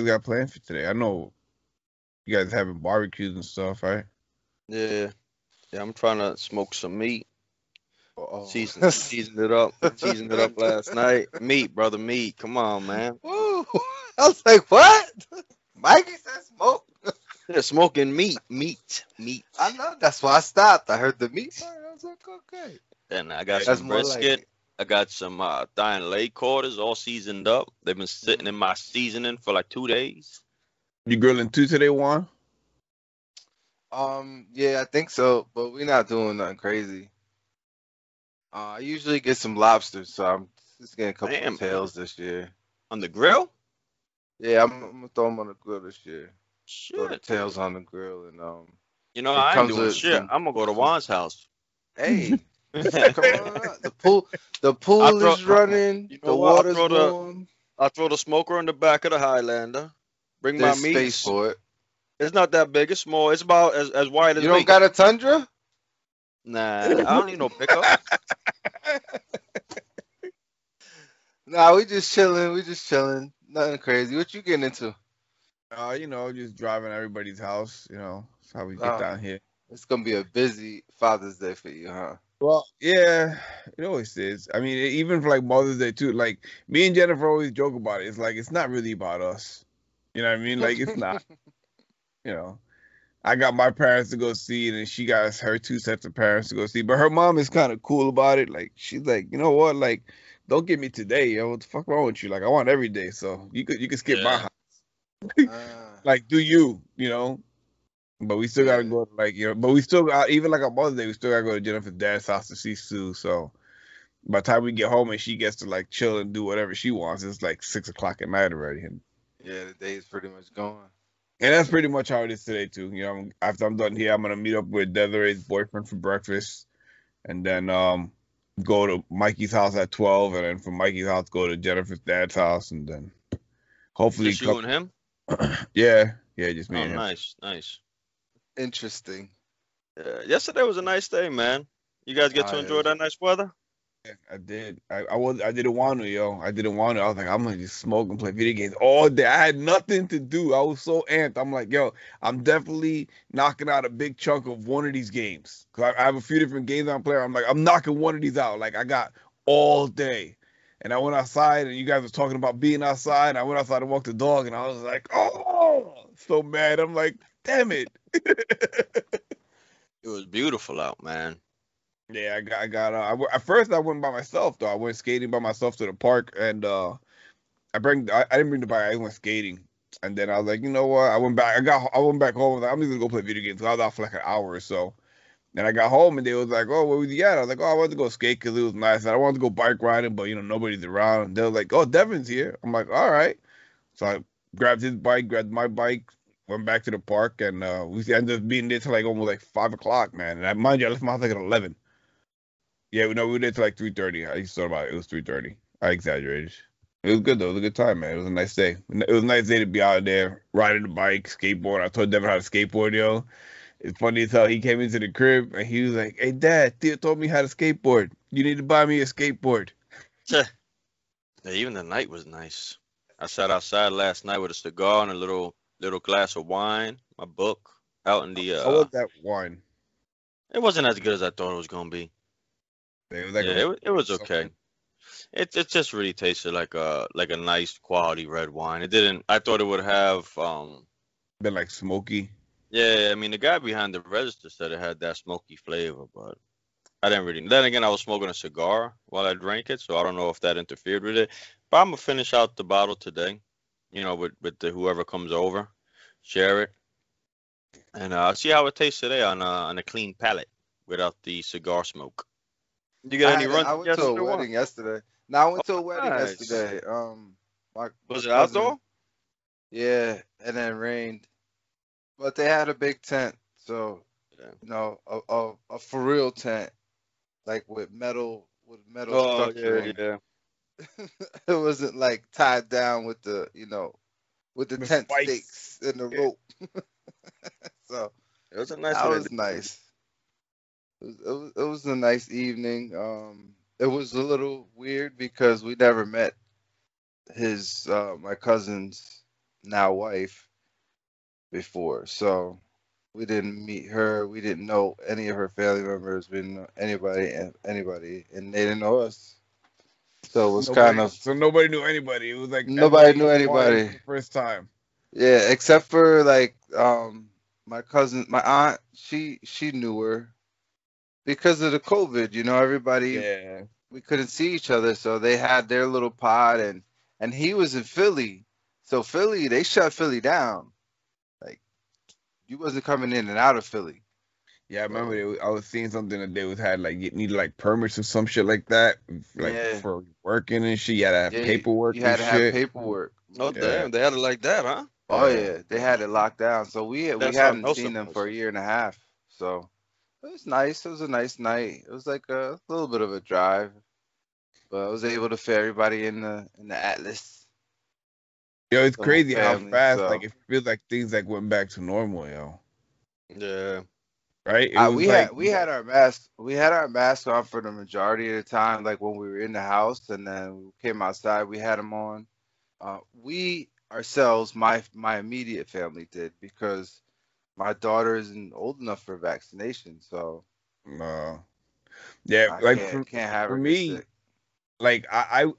guys got planned for today? I know you guys having barbecues and stuff, right? Yeah, I'm trying to smoke some meat. Uh-oh. Seasoned it up last night. Meat, brother, meat. Come on, man. Woo. I was like, what? Mikey said smoke. They're smoking meat. I know. That's why I stopped. I heard the meat. I was like, okay. And I got some brisket. Like I got some thigh and leg quarters all seasoned up. They've been sitting in my seasoning for like 2 days. You grilling two today, Juan? Yeah, I think so. But we're not doing nothing crazy. I usually get some lobsters, so I'm just getting a couple of tails this year. On the grill? Yeah, I'm gonna throw them on the grill this year. Shit. Throw the tails on the grill, and you know, I ain't doing shit. I'm gonna go to Juan's house. Hey, come on, the pool is running. You know the water's warm. I throw the smoker on the back of the Highlander. Bring There's my meat. Space for it. It's not that big. It's small. It's about as wide as. You don't got a Tundra? Nah, I don't need no pickup. Nah, we just chilling. Nothing crazy. What you getting into? Just driving everybody's house. You know, that's how we get down here. It's gonna be a busy Father's Day for you, huh? Well, yeah, it always is. I mean, even for like Mother's Day too. Like me and Jennifer always joke about it. It's like it's not really about us. You know what I mean? Like it's not. You know. I got my parents to go see, and then she got her two sets of parents to go see. But her mom is kind of cool about it. Like, she's like, you know what? Like, don't get me today. Yo, what the fuck wrong with you? Like, I want every day. So you could skip my house. Like, do you know? But we still got to go, like, you know, but we still got, even like on Mother's Day, we still got to go to Jennifer's dad's house to see Sue. So by the time we get home and she gets to, like, chill and do whatever she wants, it's like 6 o'clock at night already. And, yeah, the day is pretty much gone. And that's pretty much how it is today, too. You know, after I'm done here, I'm going to meet up with Desiree's boyfriend for breakfast and then go to Mikey's house at 12. And then from Mikey's house, go to Jennifer's dad's house. And then hopefully. Just you and him? Yeah, just me and him. Nice. Interesting. Yesterday was a nice day, man. You guys get to enjoy that nice weather? Yeah, I did. I didn't want to, yo. I didn't want to. I was like, I'm going to just smoke and play video games all day. I had nothing to do. I was so amped. I'm like, yo, I'm definitely knocking out a big chunk of one of these games. Because I have a few different games I'm playing. I'm like, I'm knocking one of these out. Like, I got all day. And I went outside, and you guys were talking about being outside. I went outside to walk the dog, and I was like, oh, so mad. I'm like, damn it. It was beautiful out, man. Yeah, I got, at first I went by myself, though. I went skating by myself to the park, and I didn't bring the bike. I went skating, and then I was like, you know what? I went back home. I was like, I'm just gonna go play video games. So I was out for like an hour or so. Then I got home, and they was like, oh, where was you at? I was like, oh, I wanted to go skate because it was nice. And I wanted to go bike riding, but, you know, nobody's around. And they were like, oh, Devin's here. I'm like, all right. So I grabbed his bike, grabbed my bike, went back to the park, and we ended up being there till like almost like 5 o'clock, man. And mind you, I left my house like at 11. Yeah, we were there till like 3:30. I just thought about it. It was 3:30. I exaggerated. It was good, though. It was a good time, man. It was a nice day. It was a nice day to be out there, riding the bike, skateboard. I told Devin how to skateboard, yo. It's funny as hell. He came into the crib, and he was like, hey, Dad, Theo told me how to skateboard. You need to buy me a skateboard. Yeah, even the night was nice. I sat outside last night with a cigar and a little glass of wine, my book, out in the... How was that wine? It wasn't as good as I thought it was going to be. It was okay. It just really tasted like a nice quality red wine. It didn't. I thought it would have been like smoky. Yeah, I mean the guy behind the register said it had that smoky flavor, but I didn't really. Then again, I was smoking a cigar while I drank it, so I don't know if that interfered with it. But I'm gonna finish out the bottle today, you know, with whoever comes over, share it, and see how it tastes today on a clean palate without the cigar smoke. You got any run? I went to a wedding yesterday. No, I went to a wedding yesterday. Was it outdoor? Yeah, and then rained, but they had a big tent, so you know, a for real tent, like with metal structure. Yeah. It wasn't like tied down with the with the tent stakes and the rope. So it was a nice. That was nice. It was a nice evening. It was a little weird because we never met my cousin's now wife before, so we didn't meet her. We didn't know any of her family members. We didn't know anybody, and they didn't know us. So it was nobody knew anybody. It was like nobody knew anybody the first time. Yeah, except for like my cousin, my aunt. She knew her because of the COVID. You know, everybody. Yeah. We couldn't see each other, so they had their little pod, and he was in Philly. So Philly, they shut Philly down. You wasn't coming in and out of Philly. Yeah, I remember I was seeing something that they was had like you needed like permits or some shit like that, like for working and shit. You had to have paperwork. You had to have paperwork. Oh damn, they had it like that, huh? Oh yeah, they had it locked down. So we hadn't seen them for a year and a half. So it was nice. It was a nice night. It was like a little bit of a drive, but I was able to fit everybody in the Atlas. Yo, it's crazy how fast, like, it feels like things, like, went back to normal, yo. Yeah. Right? We had our masks on for the majority of the time, like, when we were in the house, and then we came outside, we had them on. We ourselves, my immediate family did, because my daughter isn't old enough for vaccination, so. Yeah, can't have her me. Sick. Like I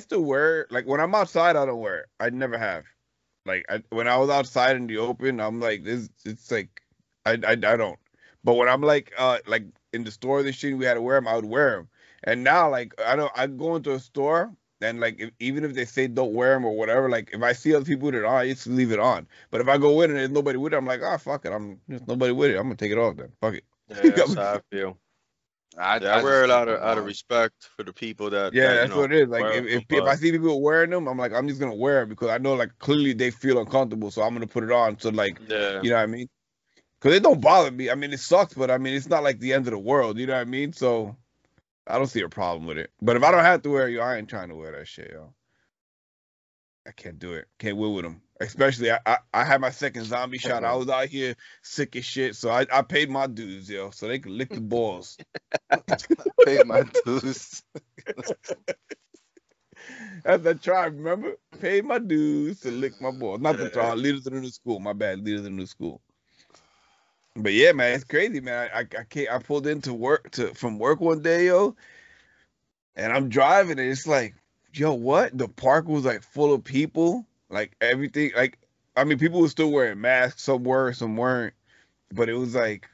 still wear, like, when I'm outside I don't wear it. I never have. Like when I was outside in the open, I'm like this. It's like I don't. But when I'm like in the store, this shit we had to wear them. I would wear them. And now like I go into a store and like even if they say don't wear them or whatever, like if I see other people with it on, I just leave it on. But if I go in and there's nobody with it, I'm like fuck it. There's nobody with it. I'm gonna take it off then. Fuck it. Yeah, that's how I feel. I wear it out of respect for the people that. Yeah, that's what it is. Like if I see people wearing them, I'm like I'm just gonna wear it because I know like clearly they feel uncomfortable, so I'm gonna put it on. So like, you know what I mean? Because it don't bother me. I mean, it sucks, but I mean, it's not like the end of the world. You know what I mean? So I don't see a problem with it. But if I don't have to wear it, I ain't trying to wear that shit, yo. I can't do it. Can't win with them. Especially I had my second zombie shot. I was out here sick as shit, so I paid my dues, yo. So they could lick the balls. I paid my dues. That's the tribe, remember? Paid my dues to lick my balls. Not the tribe. Leaders of the new school. My bad. Leaders of the new school. But yeah, man, it's crazy, man. I can't. I pulled into work from work one day, yo, and I'm driving, and it's like, yo, what? The park was like full of people. Like everything, like, I mean, people were still wearing masks, some were, some weren't, but it was like,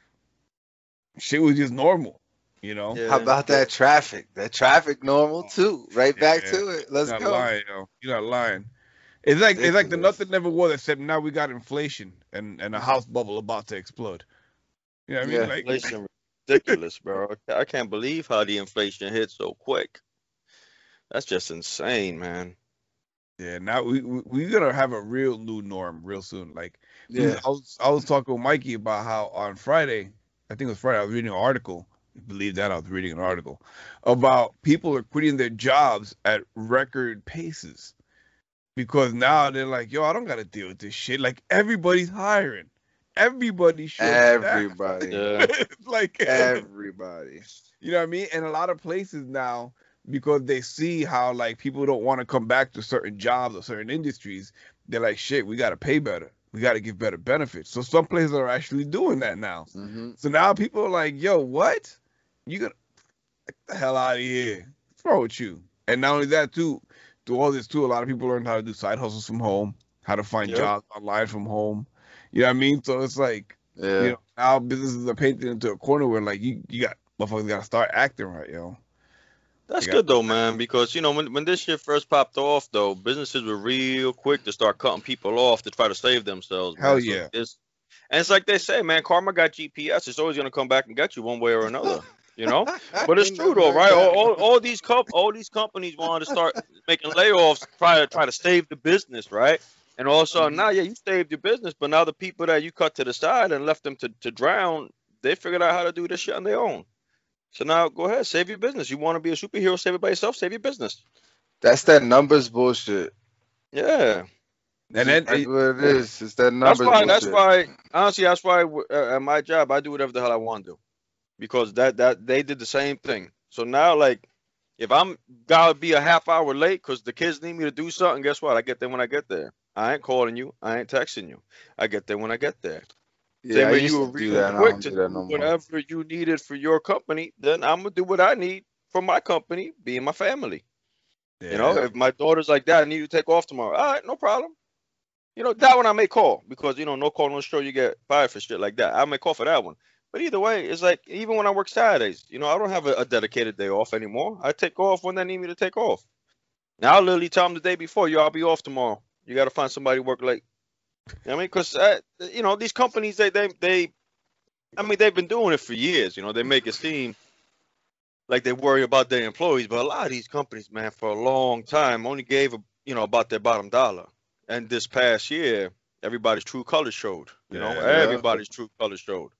shit was just normal, you know? Yeah. How about that traffic? That traffic normal too, right back to it. Let's go. You're not lying, yo. You're not lying. It's like the nothing never was, except now we got inflation and a house bubble about to explode. You know what I mean? Yeah, like, inflation ridiculous, bro. I can't believe how the inflation hit so quick. That's just insane, man. Yeah, now we're gonna have a real new norm real soon. Like, I was talking with Mikey about how on Friday, I think it was Friday, I was reading an article. Believe that, I was reading an article about people are quitting their jobs at record paces because now they're like, yo, I don't gotta deal with this shit. Like everybody's hiring, everybody, like everybody. You know what I mean? And a lot of places now. Because they see how, like, people don't want to come back to certain jobs or certain industries. They're like, shit, we got to pay better. We got to give better benefits. So some places are actually doing that now. Mm-hmm. So now people are like, yo, what? You got to get the hell out of here. What's wrong with you? And not only that, too, through all this, too, a lot of people learn how to do side hustles from home, how to find jobs online from home. You know what I mean? So it's like, you know, now businesses are painted into a corner where, like, you got motherfuckers got to start acting right, yo. That's good, though, man, because, you know, when this shit first popped off, though, businesses were real quick to start cutting people off to try to save themselves. Hell, man. So yeah. It's like they say, man, karma got GPS. It's always going to come back and get you one way or another, you know? But it's true, though, right? All these companies wanted to start making layoffs to try to save the business, right? And also, now, you saved your business, but now the people that you cut to the side and left them to drown, they figured out how to do this shit on their own. So now go ahead, save your business. You want to be a superhero, save it by yourself, save your business. That's that numbers bullshit. Yeah. And then that's what it is. It's that numbers bullshit. That's why, honestly, at my job, I do whatever the hell I want to do. Because that they did the same thing. So now, like, if I'm got to be a half hour late because the kids need me to do something, guess what? I get there when I get there. I ain't calling you. I ain't texting you. I get there when I get there. Yeah, I used to do that. Quick to do whatever you needed for your company, then I'm gonna do what I need for my company, being my family. Yeah. You know, if my daughter's like that, I need you to take off tomorrow. All right, no problem. You know, that one I may call because, you know, no call, no show, you get fired for shit like that. I may call for that one. But either way, it's like, even when I work Saturdays, you know, I don't have a dedicated day off anymore. I take off when they need me to take off. Now, I'll literally tell them the day before, yo, I'll be off tomorrow. You got to find somebody to work late. You know what I mean? Because, you know, these companies, they've been doing it for years. You know, they make it seem like they worry about their employees. But a lot of these companies, man, for a long time only gave, you know, about their bottom dollar. And this past year, everybody's true color showed. You know, everybody's true color showed.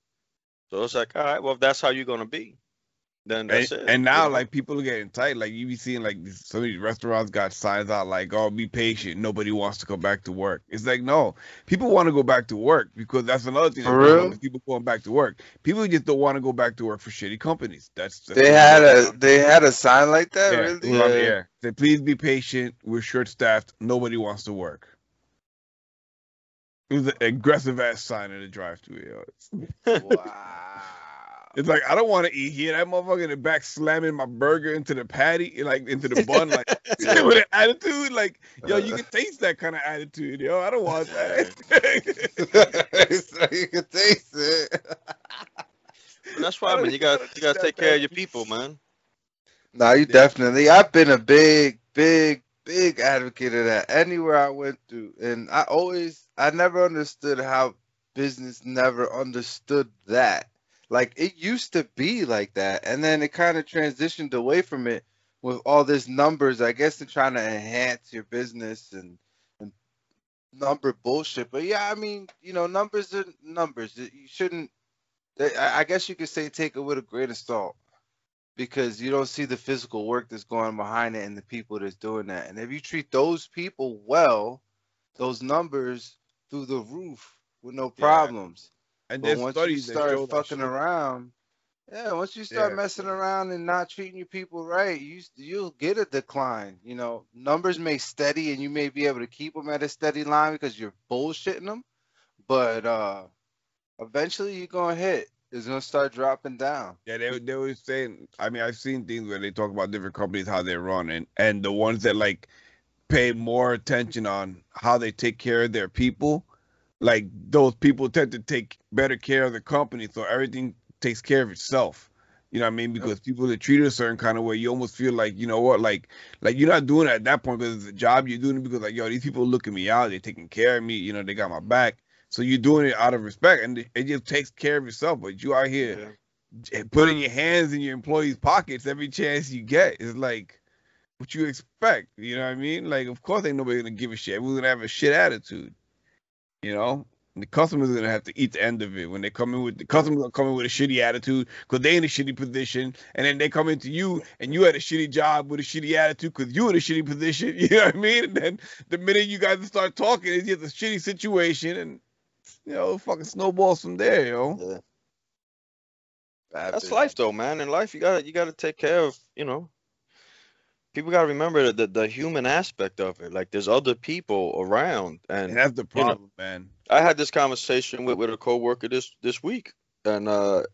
So it's like, all right, well, if that's how you're going to be, then that's it. And now, like, people are getting tight. Like, you be seeing, like, some of these restaurants got signs out, like, oh, be patient. Nobody wants to go back to work. It's like, no. People want to go back to work because that's another thing. For real? People going back to work. People just don't want to go back to work for shitty companies. That's they had a sign like that? Yeah. Really? Yeah. Yeah. They said, please be patient. We're short-staffed. Nobody wants to work. It was an aggressive ass sign in the drive-thru. Wow. It's like, I don't want to eat here. That motherfucker in the back slamming my burger into the patty, like into the bun, like with an attitude. Like, yo, you can taste that kind of attitude, yo. I don't want that. It's like, you can taste it. Well, that's why, man. You gotta take care of your people, man. Nah, you definitely. I've been a big advocate of that anywhere I went through, and I never understood how business never understood that. Like, it used to be like that, and then it kind of transitioned away from it with all this numbers, I guess, and trying to enhance your business and number bullshit. But yeah, I mean, you know, numbers are numbers. You shouldn't, I guess you could say, take it with a grain of salt, because you don't see the physical work that's going behind it and the people that's doing that. And if you treat those people well, those numbers through the roof with no problems. And but once you start fucking around, once you start messing around and not treating your people right, you'll get a decline. You know, numbers may steady and you may be able to keep them at a steady line because you're bullshitting them. But eventually you're going to hit. It's going to start dropping down. Yeah, they were saying, I mean, I've seen things where they talk about different companies, how they run, and the ones that, like, pay more attention on how they take care of their people, like, those people tend to take better care of the company, so everything takes care of itself. You know what I mean? Because people are treated a certain kind of way, you almost feel like, you know what, like you're not doing it at that point because it's a job. You're doing it because, like, yo, these people are looking me out. They're taking care of me. You know, they got my back. So you're doing it out of respect, and it just takes care of yourself. But you out here putting your hands in your employees' pockets every chance you get. It's like, what you expect? You know what I mean? Like, of course ain't nobody gonna give a shit. Everyone's gonna have a shit attitude. You know, and the customer's gonna have to eat the end of it when they come in with a shitty attitude because they in a shitty position, and then they come into you and you had a shitty job with a shitty attitude because you in a shitty position. You know what I mean? And then the minute you guys start talking, it's just a shitty situation, and you know, fucking snowballs from there, yo. Yeah. That's life, though, man. In life, you gotta take care of, you know. People gotta remember the human aspect of it. Like, there's other people around, and that's the problem, you know, man. I had this conversation with a coworker this week, and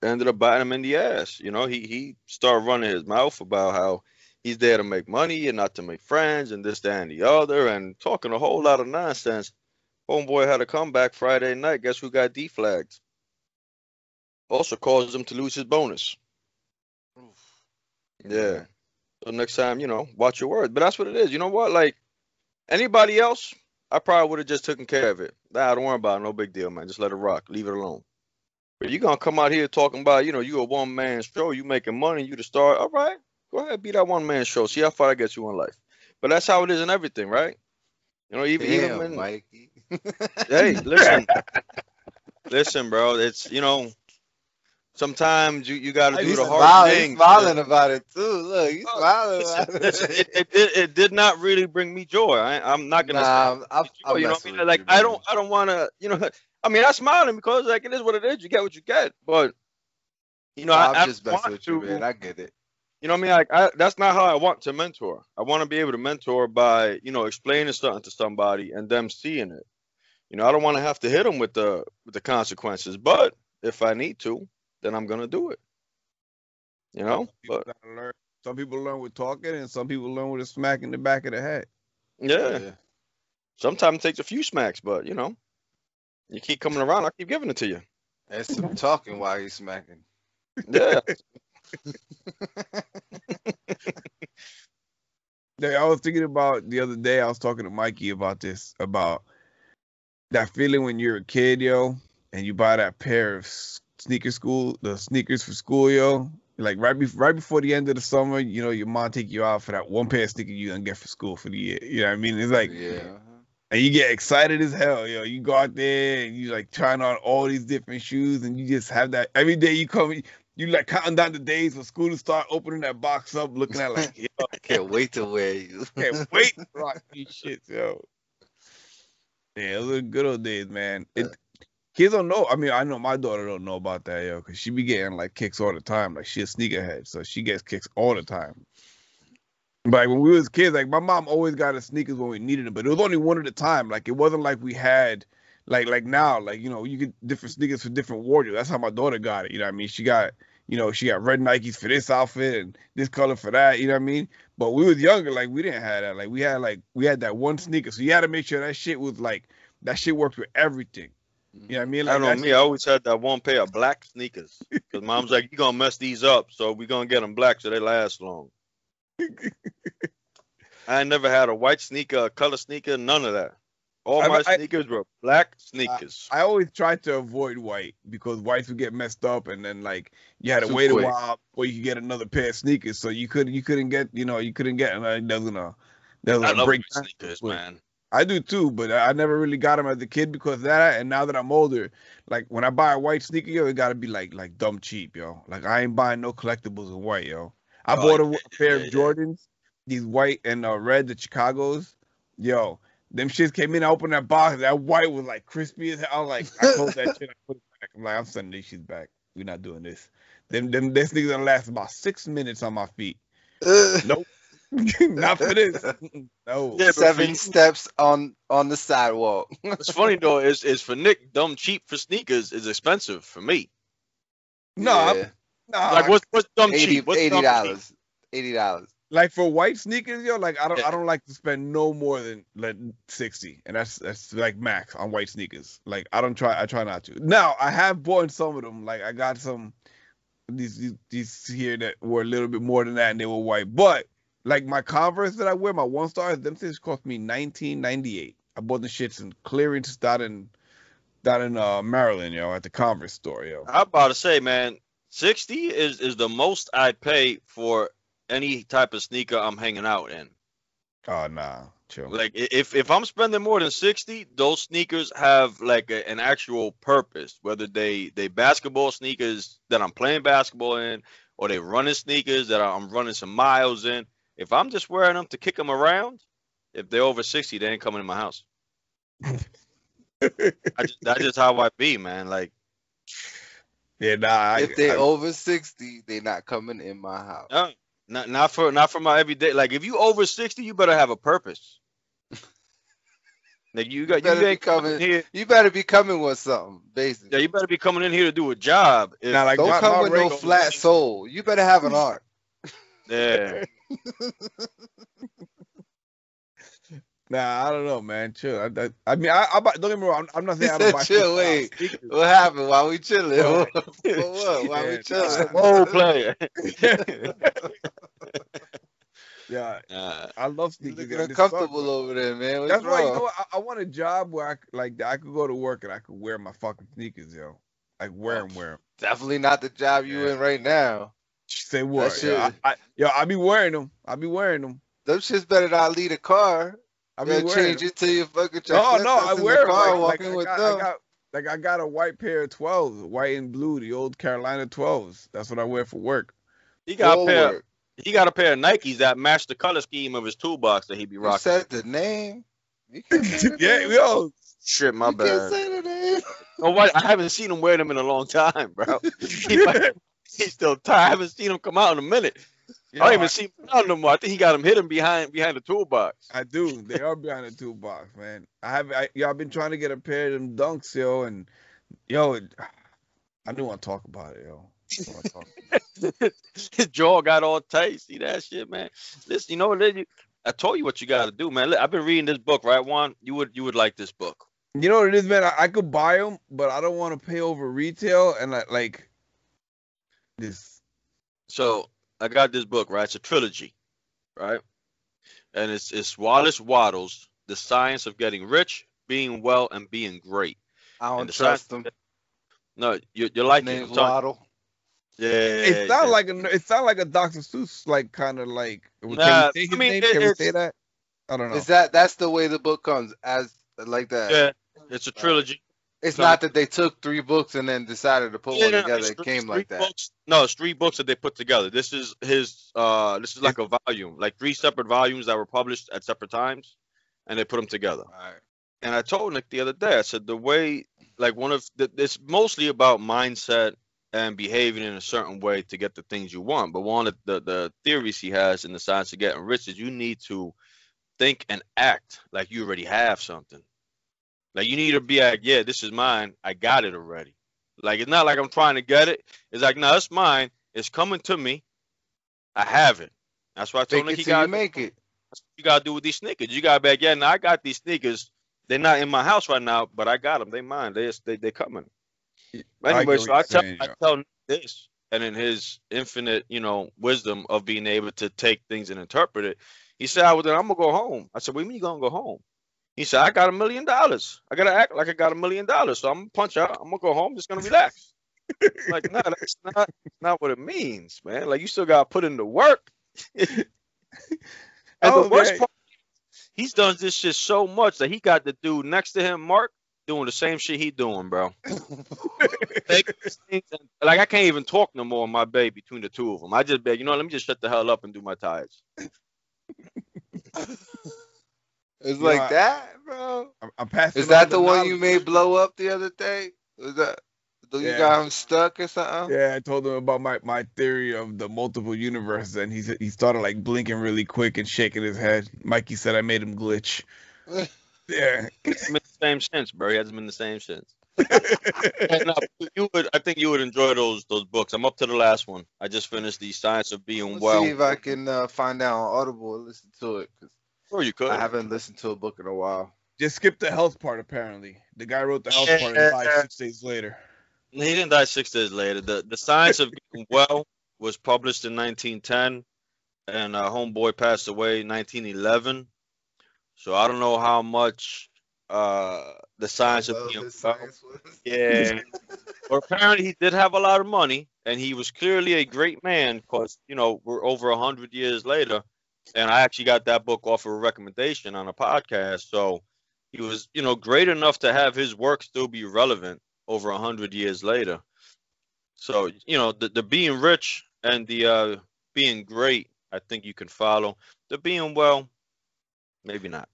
ended up biting him in the ass. You know, he started running his mouth about how he's there to make money and not to make friends, and this, that, and the other, and talking a whole lot of nonsense. Homeboy had a comeback Friday night. Guess who got deflagged? Also caused him to lose his bonus. Oof. Yeah. So next time, you know, watch your words. But that's what it is. You know what? Like, anybody else, I probably would have just taken care of it. Nah, don't worry about it. No big deal, man. Just let it rock. Leave it alone. But you're going to come out here talking about, you know, you a one-man show. You making money. You the star. All right. Go ahead. Be that one-man show. See how far I get you in life. But that's how it is in everything, right? You know, even when Mikey. Hey, listen, bro. It's, you know, sometimes you got to do the hard thing. He's smiling about it too. Look, he's smiling about it. It did not really bring me joy. I'm not gonna. Nah, I'm you know what I mean? Like, I don't want to. You know, I mean, I'm smiling because, like, it is what it is. You get what you get. But you know, I'm just messing with you, man. I get it. You know what I mean? Like, that's not how I want to mentor. I want to be able to mentor by, you know, explaining something to somebody and them seeing it. You know, I don't want to have to hit them with the consequences, but if I need to, then I'm going to do it. You know? Some people learn with talking, and some people learn with a smack in the back of the head. Yeah. Yeah. Sometimes it takes a few smacks, but, you know, you keep coming around, I keep giving it to you. That's some talking while you're smacking. Yeah. I was thinking about the other day, I was talking to Mikey about this, about that feeling when you're a kid, yo, and you buy that pair of sneakers for school, yo. Like right before the end of the summer, you know, your mom take you out for that one pair of sneakers you're gonna get for school for the year. You know what I mean? It's like, yeah. And you get excited as hell, yo. You go out there and you like trying on all these different shoes, and you just have that every day you come. You like counting down the days for school to start, opening that box up, looking at like, yo, I can't wait to wear you. Can't wait to rock these shits, yo. Yeah, those are good old days, man. Kids don't know. I mean, I know my daughter don't know about that, yo, because she be getting like kicks all the time. Like, she's a sneakerhead, so she gets kicks all the time. But like, when we was kids, like my mom always got us sneakers when we needed it, but it was only one at a time. Like, it wasn't like we had. Like now, like, you know, you get different sneakers for different wardrobes. That's how my daughter got it. You know what I mean? She got, you know, she got red Nikes for this outfit and this color for that. You know what I mean? But we was younger, like, we didn't have that. Like, we had that one sneaker. So you had to make sure that shit was like, that shit worked with everything. You know what I mean? Like, I know me, I always had that one pair of black sneakers because mom's like, you're going to mess these up. So we're going to get them black so they last long. I never had a white sneaker, a color sneaker, none of that. All my sneakers were black sneakers. I always tried to avoid white because whites would get messed up, and then like you had to wait a while before you could get another pair of sneakers. So you couldn't get I break sneakers, man. I do too, but I never really got them as a kid because that. And now that I'm older, like when I buy a white sneaker, yo, it gotta be like dumb cheap, yo. Like I ain't buying no collectibles in white, yo. I bought a pair of Jordans, these white and red, the Chicagos, yo. Them shits came in, I opened that box, that white was like crispy as hell. I was like, I closed that shit, I put it back. I'm like, I'm sending these shits back. We're not doing this. Them this nigga's gonna last about 6 minutes on my feet. Nope. Not for this. No. Yeah, 7 steps on the sidewalk. What's funny though is for Nick, dumb cheap for sneakers is expensive for me. No, yeah. Like what's dumb cheap? What's $80. Cheap? $80. Like for white sneakers, yo, like I don't like to spend no more than like 60, and that's like max on white sneakers. Like I try not to. Now I have bought some of them. Like I got some these here that were a little bit more than that, and they were white. But like my Converse that I wear, my one stars, them things cost me $19.98. I bought the shits in clearance down in Maryland, yo, at the Converse store, yo. I'm about to say, man, 60 is the most I pay for any type of sneaker I'm hanging out in. Oh, nah, chill. Like if I'm spending more than 60, those sneakers have like an actual purpose. Whether they basketball sneakers that I'm playing basketball in, or they running sneakers that I'm running some miles in. If I'm just wearing them to kick them around, if they're over 60, they ain't coming in my house. That's just how I be, man. Like. Yeah, nah. If they're over 60, they not coming in my house. No. Not for my everyday. Like if you over 60, you better have a purpose. Like you better be coming with something, basically. Yeah, you better be coming in here to do a job. Now, like, don't come with no flat soul. You better have an art. Yeah. Nah, I don't know, man. Chill. I mean, don't get me wrong. I'm not saying I don't buy chill. Wait, what happened? Why we chilling? Why we chilling? Role player. Yeah, I love sneakers. You're comfortable over there, man. That's why, you know what? I want a job where I could go to work and I could wear my fucking sneakers, yo. Like wear them. Definitely not the job you in right now. Say what? I be wearing them. Them shits better not leave a car. I mean, change it to your fucking truck. No, I wear it. I got a white pair of 12s, white and blue, the old Carolina 12s. That's what I wear for work. He got a pair of Nikes that match the color scheme of his toolbox that he be rocking. You said the name. Yeah, yo. Shit, my bad. You can't say the name. Oh, what? I haven't seen him wear them in a long time, bro. He's still tired. I haven't seen him come out in a minute. Yeah, I don't even see him around no more. I think he got him hit him behind the toolbox. I do. They are behind the toolbox, man. I've been trying to get a pair of them dunks, yo, and yo, I didn't want to talk about it, yo. His jaw got all tight. See that shit, man. Listen, you know what? I told you what you got to do, man. I've been reading this book, right, Juan? You would like this book. You know what it is, man? I could buy them, but I don't want to pay over retail and like this. So I got this book, right? It's a trilogy, right? And it's Wallace Waddles, The Science of Getting Rich, Being Well, and Being Great. I don't trust them. No, you're like it. Waddle. Yeah, it's not like a Dr. Seuss like kind of like. Nah, can we say his name? Can we say that? I don't know. Is that's the way the book comes as like that? Yeah, it's a trilogy. It's not that they took three books and then decided to put one together. It came like that. No, it's three books that they put together. This is his. This is like a volume, like three separate volumes that were published at separate times, and they put them together. All right. And I told Nick the other day. I said the way, like it's mostly about mindset and behaving in a certain way to get the things you want. But one of the theories he has in The Science of Getting Rich is you need to think and act like you already have something. Like you need to be like, yeah, this is mine. I got it already. Like it's not like I'm trying to get it. It's like, no, it's mine. It's coming to me. I have it. That's why I told Nick he got to make it. That's what you got to do with these sneakers. You got to be like, yeah, now I got these sneakers. They're not in my house right now, but I got them. They mine. They're coming. But anyway, I tell Nick this, and in his infinite, wisdom of being able to take things and interpret it, he said, well, then I'm gonna go home. I said, what do you mean you gonna go home? He said, I got $1 million. I gotta act like I got $1 million. So I'm gonna punch out. I'm gonna go home. Just gonna relax. Like, no, that's not what it means, man. Like, you still gotta put in the work. And the worst part, he's done this shit so much that he got the dude next to him, Mark, doing the same shit he doing, bro. Like, I can't even talk no more on my baby between the two of them. I just beg, let me just shut the hell up and do my tires. It's like that, bro. I'm passing. Is that the one you made blow up the other day? Was that? You got him stuck or something? Yeah, I told him about my theory of the multiple universes, and he started like blinking really quick and shaking his head. Mikey said I made him glitch. Yeah, it's been the same since, bro. He hasn't been the same since. I think you would enjoy those books. I'm up to the last one. I just finished The Science of Being Well. See if I can find out on Audible and listen to it. Sure, you could. I haven't listened to a book in a while. Just skip the health part. Apparently, the guy wrote the health part and died 6 days later. He didn't die 6 days later. The Science of Getting Well was published in 1910, and homeboy passed away in 1911. So I don't know how much The Science of Being Well. Yeah. But apparently he did have a lot of money, and he was clearly a great man because, we're over 100 years later. And I actually got that book off of a recommendation on a podcast. So he was, great enough to have his work still be relevant over 100 years later. So, the being rich and the being great, I think you can follow. The being well, maybe not.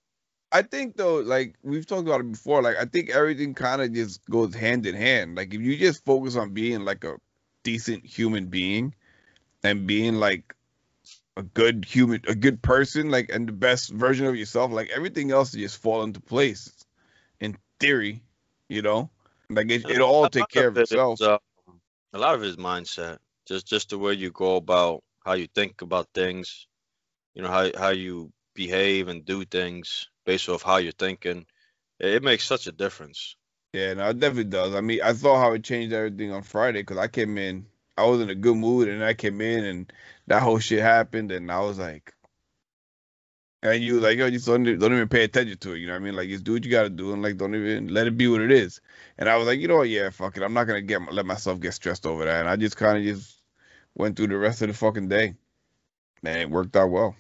I think, though, like we've talked about it before, like I think everything kind of just goes hand in hand. Like if you just focus on being like a decent human being and being like a good person, like, and the best version of yourself, like everything else just fall into place in theory, like it'll all take care of itself. A lot of his mindset, just the way you go about how you think about things, how you behave and do things based off how you're thinking. It makes such a difference. Yeah, no, it definitely does. I mean, I saw how it changed everything on Friday because I came in, I was in a good mood, and I came in and that whole shit happened, and I was like, and you like, yo, just don't even pay attention to it, you know what I mean? Like, just do what you gotta do, and like, don't even let it be what it is. And I was like, yeah, fuck it, I'm not gonna let myself get stressed over that. And I just kind of just went through the rest of the fucking day, and it worked out well.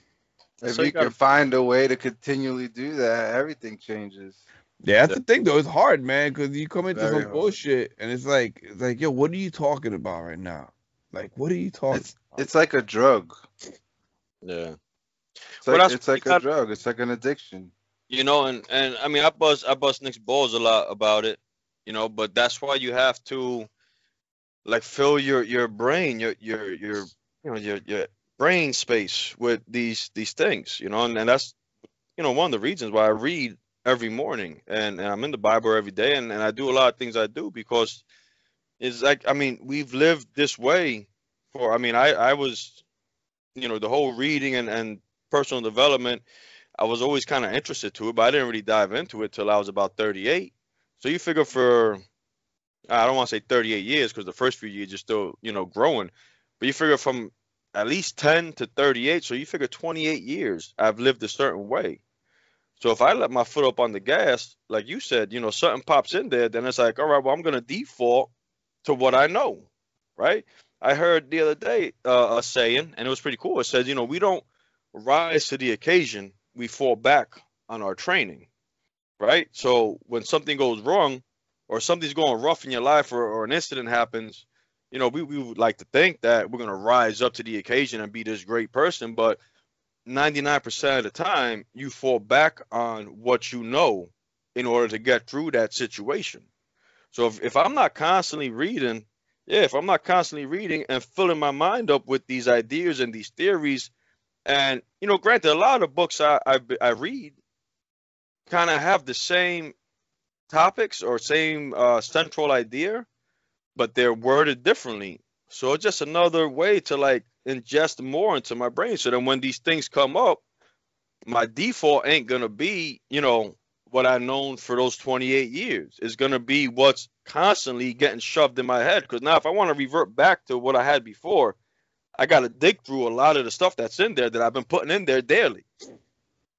If you can find a way to continually do that, everything changes. Yeah, that's the thing, though. It's hard, man, because you come into some bullshit, and it's like, yo, what are you talking about right now? Like, what are you talking about? It's like a drug. Yeah. It's like a drug. It's like an addiction. And I mean, I bust Nick's balls a lot about it, but that's why you have to, like, fill your brain, your brain space with these things, you know, and that's, you know, one of the reasons why I read every morning and I'm in the Bible every day, and I do a lot of things I do, because it's like, I mean, we've lived this way for, I mean, I was, you know, the whole reading and personal development, I was always kind of interested to it, but I didn't really dive into it till I was about 38. So you figure for, I don't want to say 38 years, because the first few years you're still, you know, growing, but you figure from at least 10 to 38, so you figure 28 years I've lived a certain way. So if I let my foot up on the gas, like you said, you know, something pops in there, then it's like, all right, well, I'm going to default to what I know, right? I heard the other day a saying, and it was pretty cool. It said, you know, we don't rise to the occasion, we fall back on our training, right? So when something goes wrong or something's going rough in your life, or an incident happens, you know, we would like to think that we're going to rise up to the occasion and be this great person, but 99% of the time you fall back on what you know in order to get through that situation. So if I'm not constantly reading, if I'm not constantly reading and filling my mind up with these ideas and these theories, and, you know, granted, a lot of the books I read kind of have the same topics or same central idea, but they're worded differently. So it's just another way to like ingest more into my brain. So then when these things come up, my default ain't going to be, you know, what I've known for those 28 years. It's going to be what's constantly getting shoved in my head. Because now if I want to revert back to what I had before, I got to dig through a lot of the stuff that's in there that I've been putting in there daily.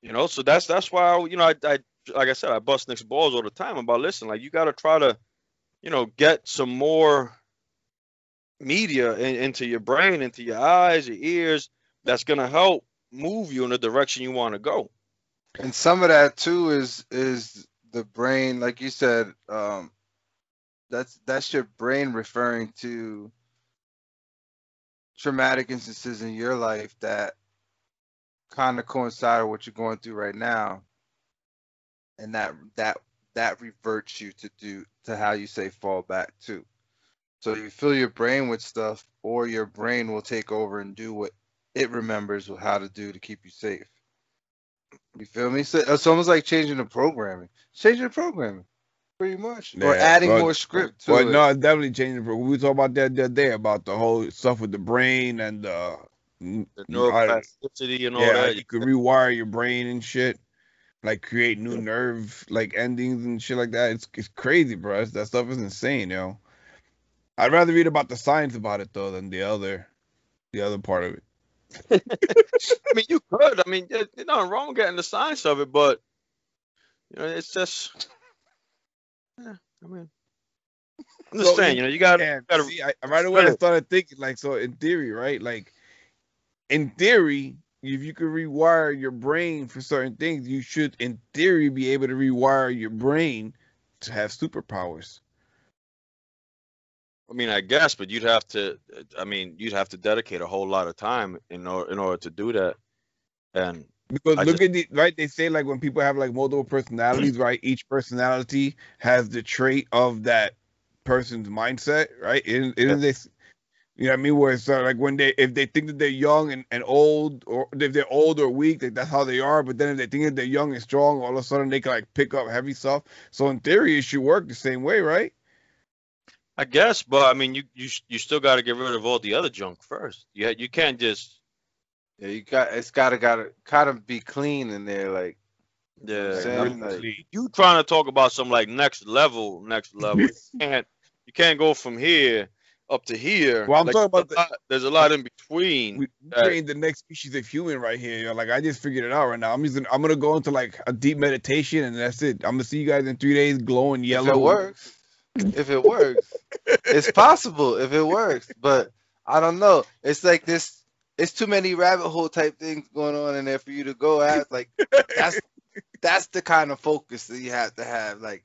You know, so that's why, you know, I like I said, I bust Nick's balls all the time about, listen, like, you got to try to, you know, get some more media into your brain, into your eyes, your ears, that's going to help move you in the direction you want to go. And some of that too is the brain, like you said, that's your brain referring to traumatic instances in your life that kind of coincide with what you're going through right now, and that reverts you to how you say fall back to. So you fill your brain with stuff, or your brain will take over and do what it remembers how to do to keep you safe. You feel me? So it's almost like changing the programming. Changing the programming, pretty much. Yeah, or adding more script to it. No, definitely changing the programming. We talked about that the other day, about the whole stuff with the brain and the neuroplasticity and all that. You could rewire your brain and shit. Like create new nerve like endings and shit like that. It's crazy, bro. That stuff is insane, yo. I'd rather read about the science about it though than the other part of it. I mean, you could. I mean, there's nothing wrong with getting the science of it, but you know, it's just. Yeah, I mean, I'm just saying, you know, you gotta see, right away. I started thinking like, so in theory, right? Like, in theory, if you could rewire your brain for certain things, you should, in theory, be able to rewire your brain to have superpowers. I mean, I guess, but you'd have to dedicate a whole lot of time in order to do that. And because they say like when people have like multiple personalities, right? Each personality has the trait of that person's mindset, right? Isn't this? You know what I mean? Where it's like if they think that they're young and old, or if they're old or weak, that's how they are. But then if they think that they're young and strong, all of a sudden they can like pick up heavy stuff. So in theory, it should work the same way, right? I guess, but I mean, you still got to get rid of all the other junk first. Yeah, you can't just. Yeah, it's gotta kind of be clean in there, like. Yeah. You trying to talk about some like next level? You can't go from here up to here. Well, I'm like, talking about there's a lot in between. We trained the next species of human right here. You know, like I just figured it out right now. I'm gonna go into like a deep meditation and that's it. I'm gonna see you guys in 3 days, glowing yellow. If it works, it's possible. If it works, but I don't know. It's like this. It's too many rabbit hole type things going on in there for you to go at. Like that's the kind of focus that you have to have. Like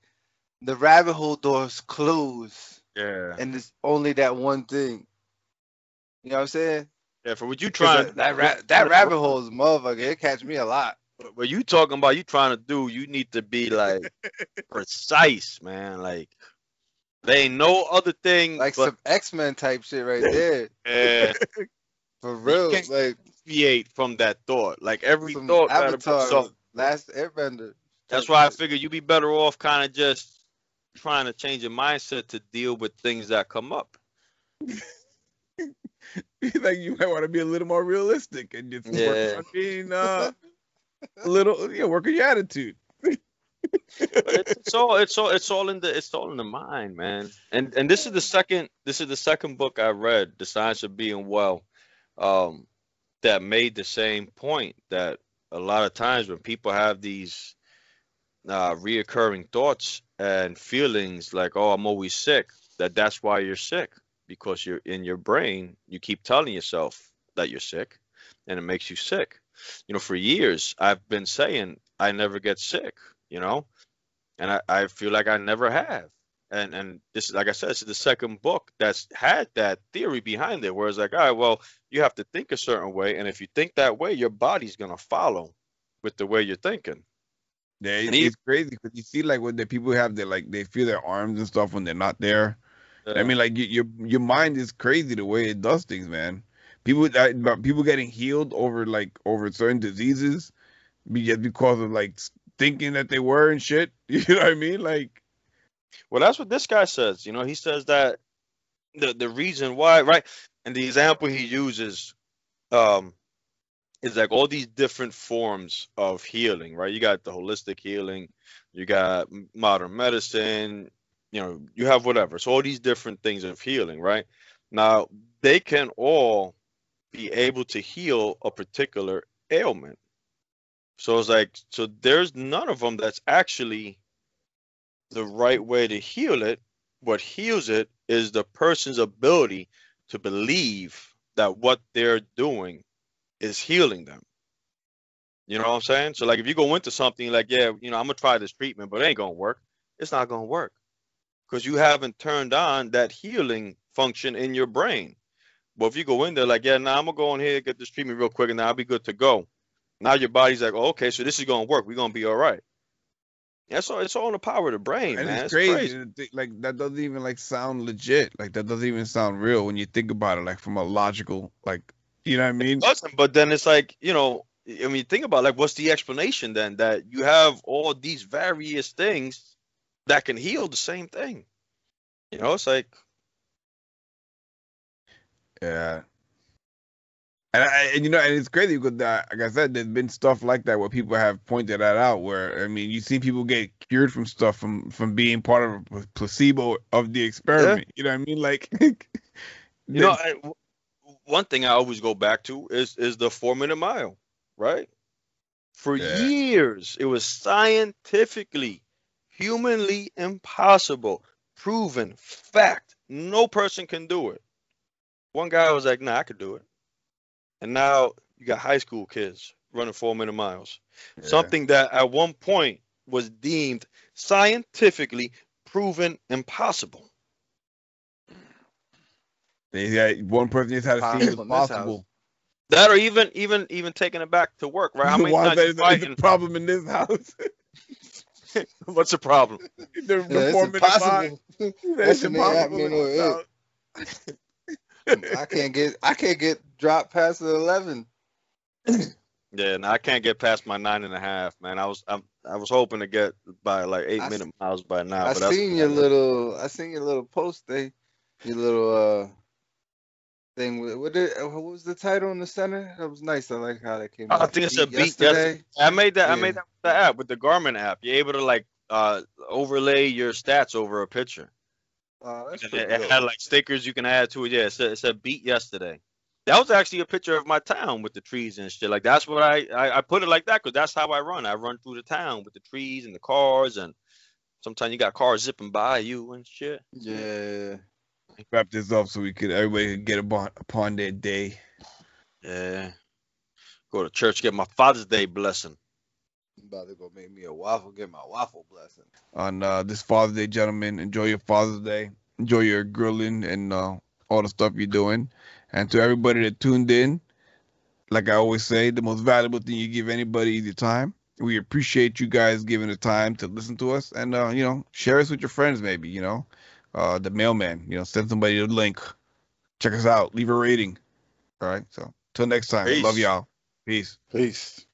the rabbit hole doors close. Yeah. And it's only that one thing. You know what I'm saying? Yeah, for what you trying to... That rabbit hole is motherfucker. It catch me a lot. What you talking about, you trying to do, you need to be, like, precise, man. Like, there ain't no other thing... Like some X-Men type shit right there. Yeah. For real, you like create from that thought. Like every thought Avatar, Last Airbender. That's why I figure you be better off kind of just trying to change your mindset to deal with things that come up. Like you might want to be a little more realistic and just work on being a little, work on your attitude. it's all in the mind, man. And this is the second book I read, The Science of Being Well, that made the same point that a lot of times when people have these reoccurring thoughts and feelings like, oh, I'm always sick, that's why you're sick, because you're in your brain, you keep telling yourself that you're sick and it makes you sick. For years I've been saying I never get sick, and I feel like I never have. And this is, like I said, this is the second book that's had that theory behind it, where it's like, all right, well, you have to think a certain way. And if you think that way, your body's going to follow with the way you're thinking. Yeah, it's crazy because you see, like, when the people have their, like, they feel their arms and stuff when they're not there. Yeah. I mean, like, your mind is crazy the way it does things, man. People getting healed over certain diseases just because of, like, thinking that they were and shit. You know what I mean? Like, well, that's what this guy says. He says that the reason why, right? And the example he uses is like all these different forms of healing, right? You got the holistic healing, you got modern medicine, you have whatever. So all these different things of healing, right? Now, they can all be able to heal a particular ailment. So it's like, so there's none of them that's actually the right way to heal it. What heals it is the person's ability to believe that what they're doing is healing them. You know what I'm saying? So like, if you go into something like, I'm gonna try this treatment, but it ain't gonna work. It's not gonna work because you haven't turned on that healing function in your brain. But if you go in there like, I'm gonna go in here, get this treatment real quick, and I'll be good to go. Now your body's like, oh, okay, so this is gonna work. We're gonna be all right. So it's all in the power of the brain, and man. It's crazy. Like that doesn't even like sound legit. Like that doesn't even sound real when you think about it. Like from a logical, like, you know what I mean? It doesn't. But then it's like, I mean, think about like, what's the explanation then that you have all these various things that can heal the same thing? It's like, yeah. And it's crazy because, like I said, there's been stuff like that where people have pointed that out. Where, I mean, you see people get cured from stuff from being part of a placebo of the experiment. Yeah. You know what I mean? Like, one thing I always go back to is the 4-minute mile, right? For years, it was scientifically, humanly impossible, proven fact. No person can do it. One guy was like, "Nah, I could do it." And now you got high school kids running 4-minute miles. Yeah. Something that at one point was deemed scientifically proven impossible. Yeah, one person just had to see it was possible. That or even taking it back to work, right? How many times you fighting? There's a problem in this house. What's the problem? The 4-minute mile. That's impossible. I can't get dropped past the 11. No, I can't get past my 9.5, man. I was hoping to get by like 8-minute miles by now. I seen your little post, your little thing. What was the title in the center? That was nice. I like how that came out. I think it's a beat. I made that with the app, with the Garmin app. You're able to like overlay your stats over a picture. It had like stickers you can add to it. Yeah, it said beat yesterday. That was actually a picture of my town with the trees and shit. Like that's what I put it like that because that's how I run. I run through the town with the trees and the cars, and sometimes you got cars zipping by you and shit. Yeah. Wrap this up so everybody could get upon their day. Yeah. Go to church, get my Father's Day blessing. I'm about to go make me a waffle, get my waffle blessing. On this Father's Day, gentlemen, enjoy your Father's Day. Enjoy your grilling and all the stuff you're doing. And to everybody that tuned in, like I always say, the most valuable thing you give anybody is your time. We appreciate you guys giving the time to listen to us. And, share us with your friends maybe, the mailman. Send somebody a link. Check us out. Leave a rating. All right. So till next time. Peace. Love y'all. Peace. Peace.